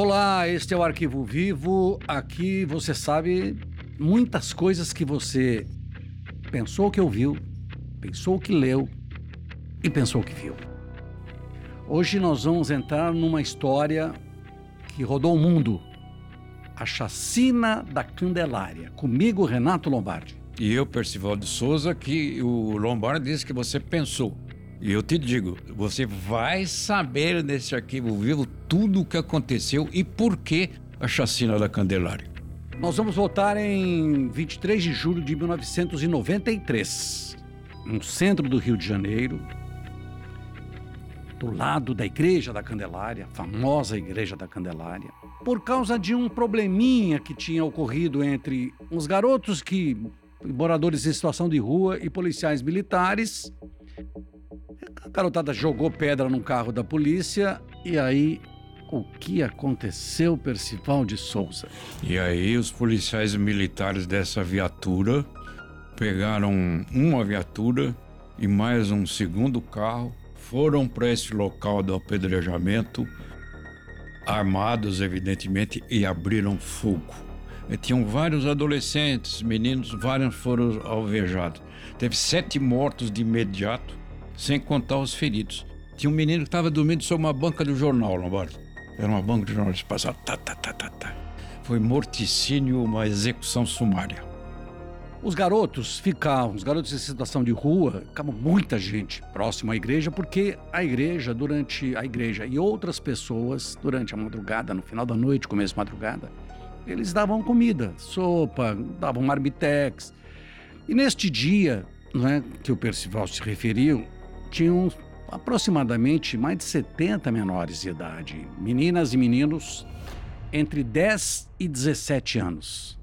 Olá, este é o Arquivo Vivo. Aqui você sabe muitas coisas que você pensou que ouviu, pensou que leu e pensou que viu. Hoje nós vamos entrar numa história que rodou o mundo. A Chacina da Candelária. Comigo, Renato Lombardi. E eu, Percival de Souza, que o Lombardi disse que você pensou. E eu te digo, você vai saber nesse Arquivo Vivo tudo o que aconteceu e por que a Chacina da Candelária. Nós vamos voltar em 23 de julho de 1993, no centro do Rio de Janeiro, do lado da Igreja da Candelária, a famosa Igreja da Candelária, por causa de um probleminha que tinha ocorrido entre uns garotos que, moradores em situação de rua e policiais militares. A garotada jogou pedra num carro da polícia e aí o que aconteceu, Percival de Souza? E aí os policiais militares dessa viatura pegaram uma viatura e mais um segundo carro, foram para esse local do apedrejamento, armados evidentemente, e abriram fogo. E tinham vários adolescentes, meninos, vários foram alvejados. Teve 7 mortos de imediato, sem contar os feridos. Tinha um menino que estava dormindo sob uma banca do jornal, Lombardi. Era uma banca do jornal, eles passaram, tá. Foi morticínio, uma execução sumária. Os garotos em situação de rua, ficavam muita gente próximo à igreja, porque a igreja e outras pessoas, durante a madrugada, no final da noite, começo da madrugada, eles davam comida, sopa, davam marmitex. E neste dia, né, que o Percival se referiu, tinham aproximadamente mais de 70 menores de idade, meninas e meninos entre 10 e 17 anos.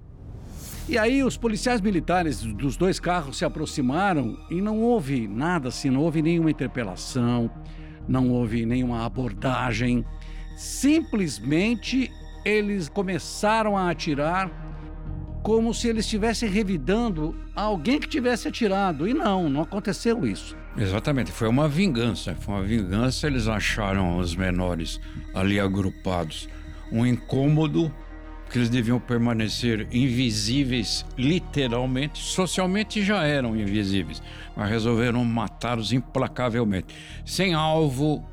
E aí os policiais militares dos dois carros se aproximaram e não houve nada assim, não houve nenhuma interpelação, não houve nenhuma abordagem. Simplesmente eles começaram a atirar como se eles estivessem revidando alguém que tivesse atirado. E não aconteceu isso. Exatamente, foi uma vingança. Eles acharam os menores ali agrupados um incômodo, porque eles deviam permanecer invisíveis, literalmente. Socialmente já eram invisíveis, mas resolveram matá-los implacavelmente, sem alvo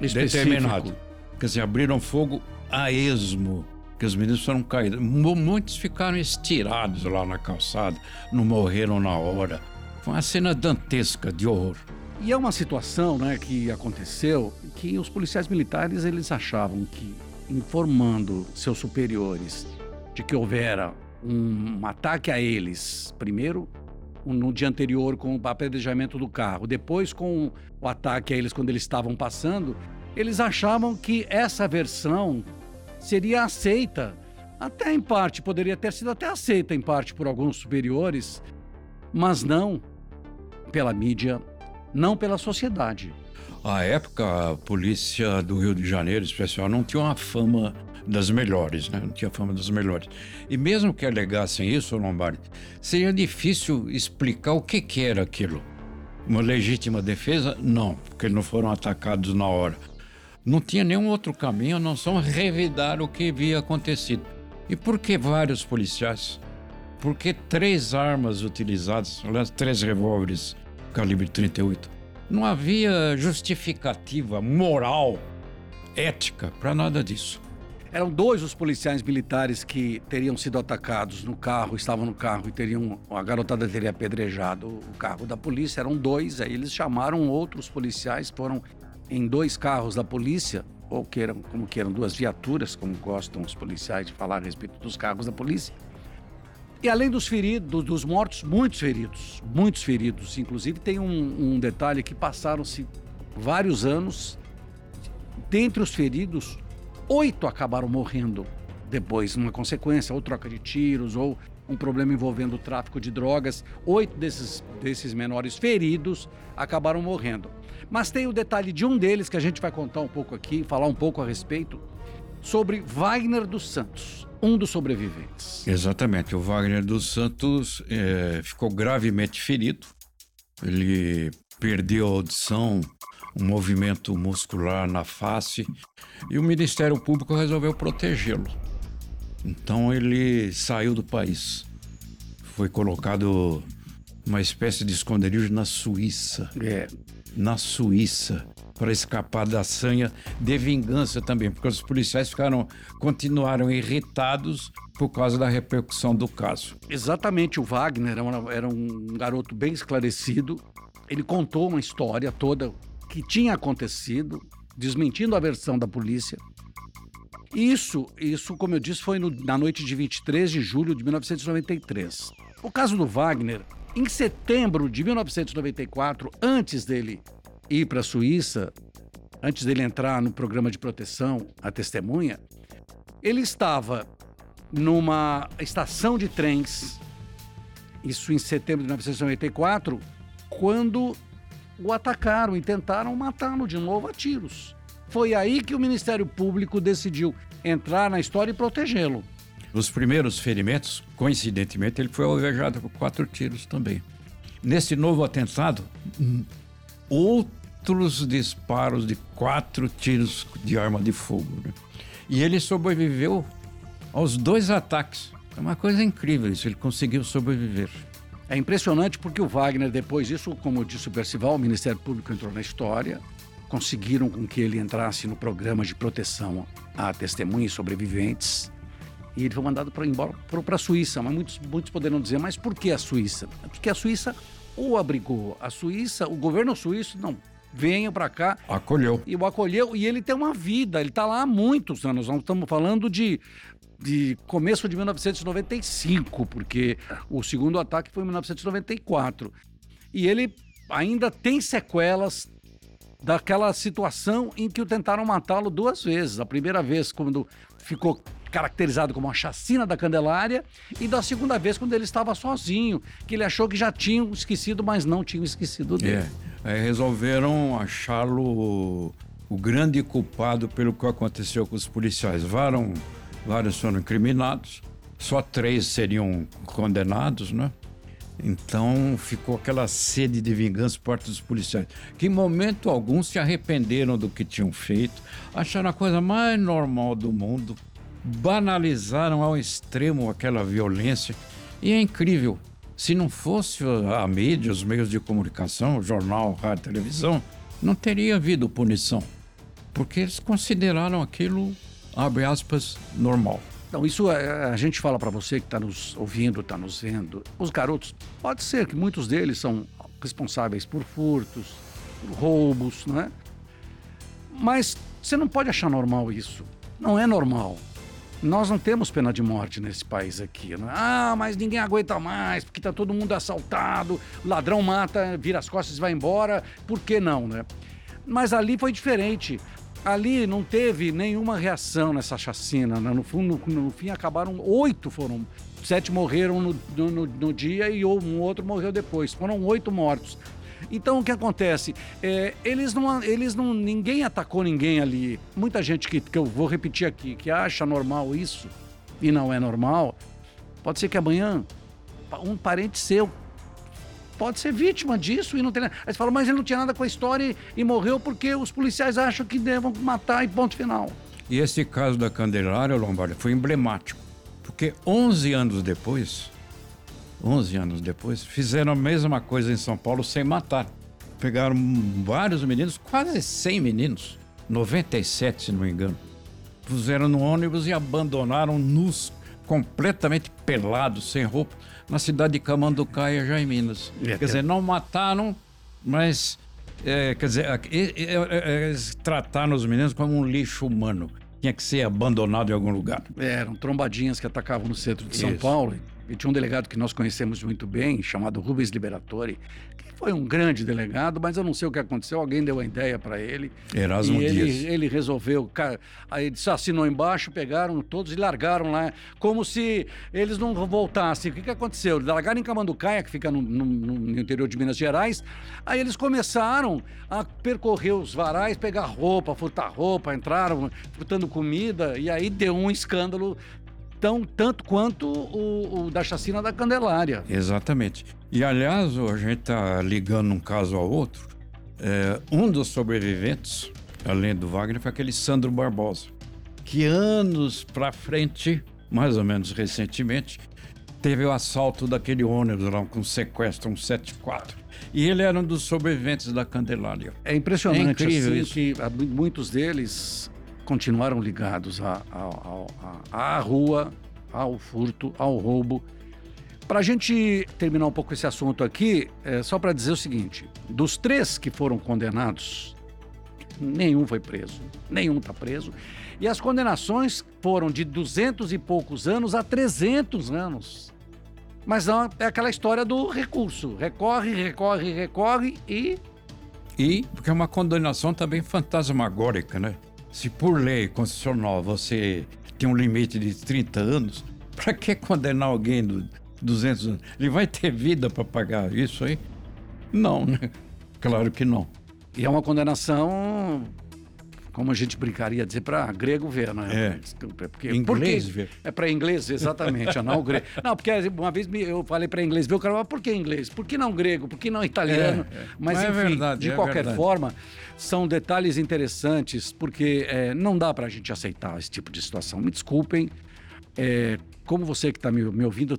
específico, determinado. Quer dizer, abriram fogo a esmo. Que os meninos foram caídos, muitos ficaram estirados lá na calçada, não morreram na hora. Foi uma cena dantesca de horror. E é uma situação, né, que aconteceu, que os policiais militares eles achavam que, informando seus superiores de que houvera um ataque a eles, primeiro no dia anterior com o apedrejamento do carro, depois com o ataque a eles quando eles estavam passando, eles achavam que essa versão seria aceita, até em parte, poderia ter sido até aceita em parte por alguns superiores, mas não pela mídia, não pela sociedade. À época, a polícia do Rio de Janeiro, especial, não tinha uma fama das melhores, né? E mesmo que alegassem isso, Lombardi, seria difícil explicar o que era aquilo. Uma legítima defesa? Não, porque eles não foram atacados na hora. Não tinha nenhum outro caminho, a não só revidar o que havia acontecido. E por que vários policiais? Por que 3 armas utilizadas, aliás, 3 revólveres calibre 38? Não havia justificativa moral, ética, para nada disso. Eram 2 os policiais militares que teriam sido atacados no carro, estavam no carro e a garotada teria apedrejado o carro da polícia. Eram 2, aí eles chamaram outros policiais, foram em 2 carros da polícia, ou como queiram, 2 viaturas, como gostam os policiais de falar a respeito dos carros da polícia. E além dos feridos, dos mortos, muitos feridos. Inclusive tem um detalhe que passaram-se vários anos. Dentre os feridos, 8 acabaram morrendo depois, numa consequência, ou troca de tiros, ou um problema envolvendo o tráfico de drogas. 8 desses menores feridos acabaram morrendo. Mas tem o detalhe de um deles que a gente vai contar um pouco aqui, falar um pouco a respeito, sobre Wagner dos Santos, um dos sobreviventes. Exatamente, o Wagner dos Santos ficou gravemente ferido, ele perdeu a audição um movimento muscular na face, e o Ministério Público resolveu protegê-lo. Então ele saiu do país. Foi colocado uma espécie de esconderijo na Suíça. É. Na Suíça, para escapar da sanha de vingança também, porque os policiais continuaram irritados por causa da repercussão do caso. Exatamente, o Wagner era um garoto bem esclarecido. Ele contou uma história toda que tinha acontecido, desmentindo a versão da polícia. Isso, como eu disse, foi na noite de 23 de julho de 1993. O caso do Wagner, em setembro de 1994, antes dele ir para a Suíça, antes dele entrar no programa de proteção à testemunha, ele estava numa estação de trens, isso em setembro de 1994, quando o atacaram e tentaram matá-lo de novo a tiros. Foi aí que o Ministério Público decidiu entrar na história e protegê-lo. Os primeiros ferimentos, coincidentemente, ele foi alvejado por 4 tiros também. Nesse novo atentado, outros disparos de 4 tiros de arma de fogo, né? E ele sobreviveu aos 2 ataques. É uma coisa incrível isso, ele conseguiu sobreviver. É impressionante porque o Wagner, depois disso, como disse o Percival, o Ministério Público entrou na história, conseguiram com que ele entrasse no programa de proteção a testemunhas e sobreviventes, e ele foi mandado embora para a Suíça, mas muitos poderão dizer, mas por que a Suíça? Porque a Suíça o abrigou, o governo suíço não veio para cá. Acolheu. E o acolheu, e ele tem uma vida, ele está lá há muitos anos, nós estamos falando de começo de 1995, porque o segundo ataque foi em 1994. E ele ainda tem sequelas daquela situação em que o tentaram matá-lo 2 vezes. A primeira vez, quando ficou caracterizado como a chacina da Candelária, e da segunda vez, quando ele estava sozinho, que ele achou que já tinham esquecido, mas não tinham esquecido dele. Aí resolveram achá-lo o grande culpado pelo que aconteceu com os policiais. Vários foram incriminados, só 3 seriam condenados, né? Então ficou aquela sede de vingança por parte dos policiais, que em momento algum se arrependeram do que tinham feito, acharam a coisa mais normal do mundo, banalizaram ao extremo aquela violência. E é incrível, se não fosse a mídia, os meios de comunicação, jornal, rádio, televisão, não teria havido punição, porque eles consideraram aquilo, abre aspas, normal. Então, isso a gente fala para você que está nos ouvindo, está nos vendo. Os garotos, pode ser que muitos deles são responsáveis por furtos, por roubos, né? Mas você não pode achar normal isso. Não é normal. Nós não temos pena de morte nesse país aqui, né? Ah, mas ninguém aguenta mais, porque está todo mundo assaltado, ladrão mata, vira as costas e vai embora. Por que não, né? Mas ali foi diferente. Ali não teve nenhuma reação nessa chacina, né? No fim acabaram 8, 7 morreram no dia e um outro morreu depois. Foram 8 mortos. Então o que acontece? Ninguém atacou ninguém ali. Muita gente que eu vou repetir aqui, que acha normal isso e não é normal, pode ser que amanhã um parente seu pode ser vítima disso e não tem nada. Aí você fala, mas ele não tinha nada com a história e morreu porque os policiais acham que devam matar e ponto final. E esse caso da Candelária, Lombardi, foi emblemático, porque 11 anos depois, fizeram a mesma coisa em São Paulo sem matar. Pegaram vários meninos, quase 100 meninos, 97 se não me engano, puseram no ônibus e abandonaram nus, completamente pelados, sem roupa, na cidade de Camanducaia, já em Minas. Quer dizer, não mataram, mas trataram os meninos como um lixo humano. Tinha que ser abandonado em algum lugar. Eram trombadinhas que atacavam no centro de São Paulo. E tinha um delegado que nós conhecemos muito bem, chamado Rubens Liberatore, que foi um grande delegado, mas eu não sei o que aconteceu, alguém deu a ideia para ele. Erasmo Dias. Ele resolveu, aí assinou embaixo, pegaram todos e largaram lá, como se eles não voltassem. O que aconteceu? Largaram em Camanducaia, que fica no interior de Minas Gerais, aí eles começaram a percorrer os varais, pegar roupa, furtar roupa, entraram furtando comida, e aí deu um escândalo tanto quanto o da chacina da Candelária. Exatamente. E, aliás, a gente está ligando um caso ao outro. Um dos sobreviventes, além do Wagner, foi aquele Sandro Barbosa, que anos para frente, mais ou menos recentemente, teve o assalto daquele ônibus lá com sequestro, um 74. E ele era um dos sobreviventes da Candelária. É impressionante, é incrível assim, isso. Que muitos deles continuaram ligados à rua, ao furto, ao roubo. Para a gente terminar um pouco esse assunto aqui, só para dizer o seguinte: dos 3 que foram condenados, nenhum foi preso, nenhum está preso. E as condenações foram de 200 e poucos anos a 300 anos. Mas não, é aquela história do recurso. Recorre e... Porque é uma condenação também fantasmagórica, né? Se por lei constitucional você tem um limite de 30 anos, para que condenar alguém de 200 anos? Ele vai ter vida para pagar isso aí? Não, né? Claro que não. E é uma condenação, como a gente brincaria dizer, para grego ver, né? É. Porque, inglês ver. É para inglês, exatamente, não grego. Não, porque uma vez eu falei para inglês ver, o cara falou, por que inglês? Por que não grego? Por que não italiano? É. Mas enfim, é verdade, de qualquer forma, são detalhes interessantes, porque não dá para a gente aceitar esse tipo de situação. Me desculpem. Como você que está me ouvindo,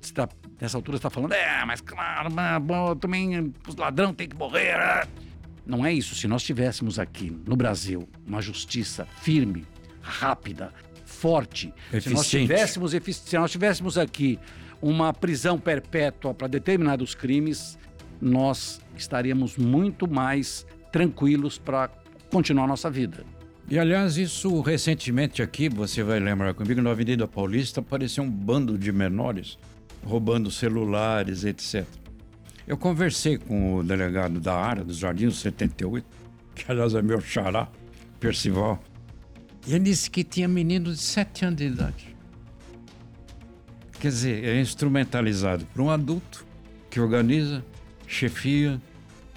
nessa altura está falando, mas claro, bom, também os ladrões têm que morrer, Não é isso. Se nós tivéssemos aqui no Brasil uma justiça firme, rápida, forte, eficiente. Se nós tivéssemos aqui uma prisão perpétua para determinados crimes, nós estaríamos muito mais tranquilos para continuar a nossa vida. E, aliás, isso recentemente aqui, você vai lembrar comigo, na Avenida Paulista apareceu um bando de menores roubando celulares, etc. Eu conversei com o delegado da área do Jardim 78, que aliás é meu xará, Percival, e ele disse que tinha menino de 7 anos de idade. Quer dizer, é instrumentalizado por um adulto que organiza, chefia,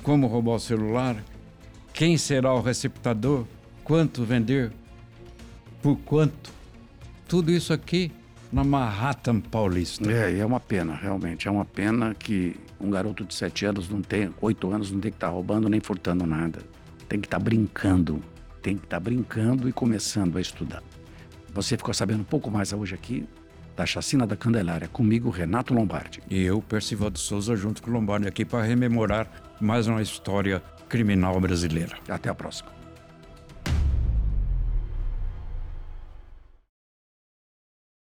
como roubar o celular, quem será o receptador, quanto vender, por quanto. Tudo isso aqui na Marata Paulista. É uma pena, realmente. É uma pena que um garoto de 8 anos, não tem que estar roubando nem furtando nada. Tem que estar brincando. Tem que estar brincando e começando a estudar. Você ficou sabendo um pouco mais hoje aqui da Chacina da Candelária. Comigo, Renato Lombardi. E eu, Percival de Souza, junto com o Lombardi aqui para rememorar mais uma história criminal brasileira. Até a próxima.